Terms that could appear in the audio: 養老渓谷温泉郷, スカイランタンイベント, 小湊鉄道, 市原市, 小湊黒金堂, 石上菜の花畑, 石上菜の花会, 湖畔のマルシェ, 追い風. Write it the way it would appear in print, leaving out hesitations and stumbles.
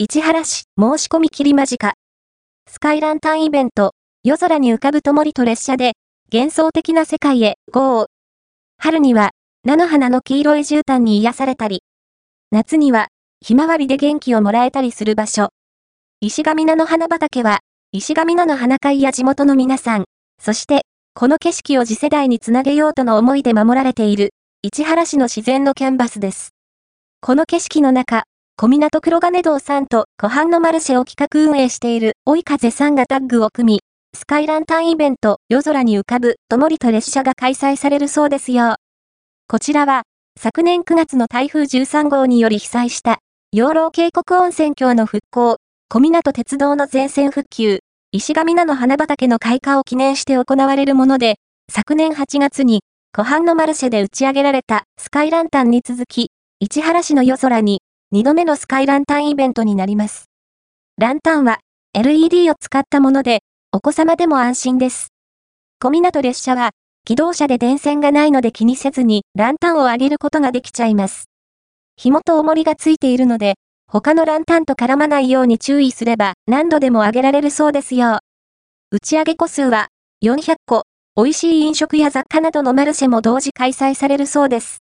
市原市申し込み切り間近。スカイランタンイベント、夜空に浮かぶ灯と列車で、幻想的な世界へ GO！ 春には、菜の花の黄色い絨毯に癒されたり、夏には、ひまわりで元気をもらえたりする場所。石上菜の花畑は、石上菜の花会や地元の皆さん、そして、この景色を次世代につなげようとの思いで守られている、市原市の自然のキャンバスです。この景色の中、小湊黒金堂さんと湖畔のマルシェを企画運営している追い風さんがタッグを組み、スカイランタンイベント夜空に浮かぶ灯と列車が開催されるそうですよ。こちらは、昨年9月の台風13号により被災した、養老渓谷温泉郷の復興、小湊鉄道の全線復旧、石上菜の花畑の開花を記念して行われるもので、昨年8月に、湖畔のマルシェで打ち上げられたスカイランタンに続き、市原市の夜空に2度目のスカイランタンイベントになります。ランタンは LED を使ったもので、お子様でも安心です。小湊列車は、気動車で電線がないので気にせずにランタンを上げることができちゃいます。紐と重りがついているので、他のランタンと絡まないように注意すれば何度でも上げられるそうですよ。打ち上げ個数は400個、美味しい飲食や雑貨などのマルシェも同時開催されるそうです。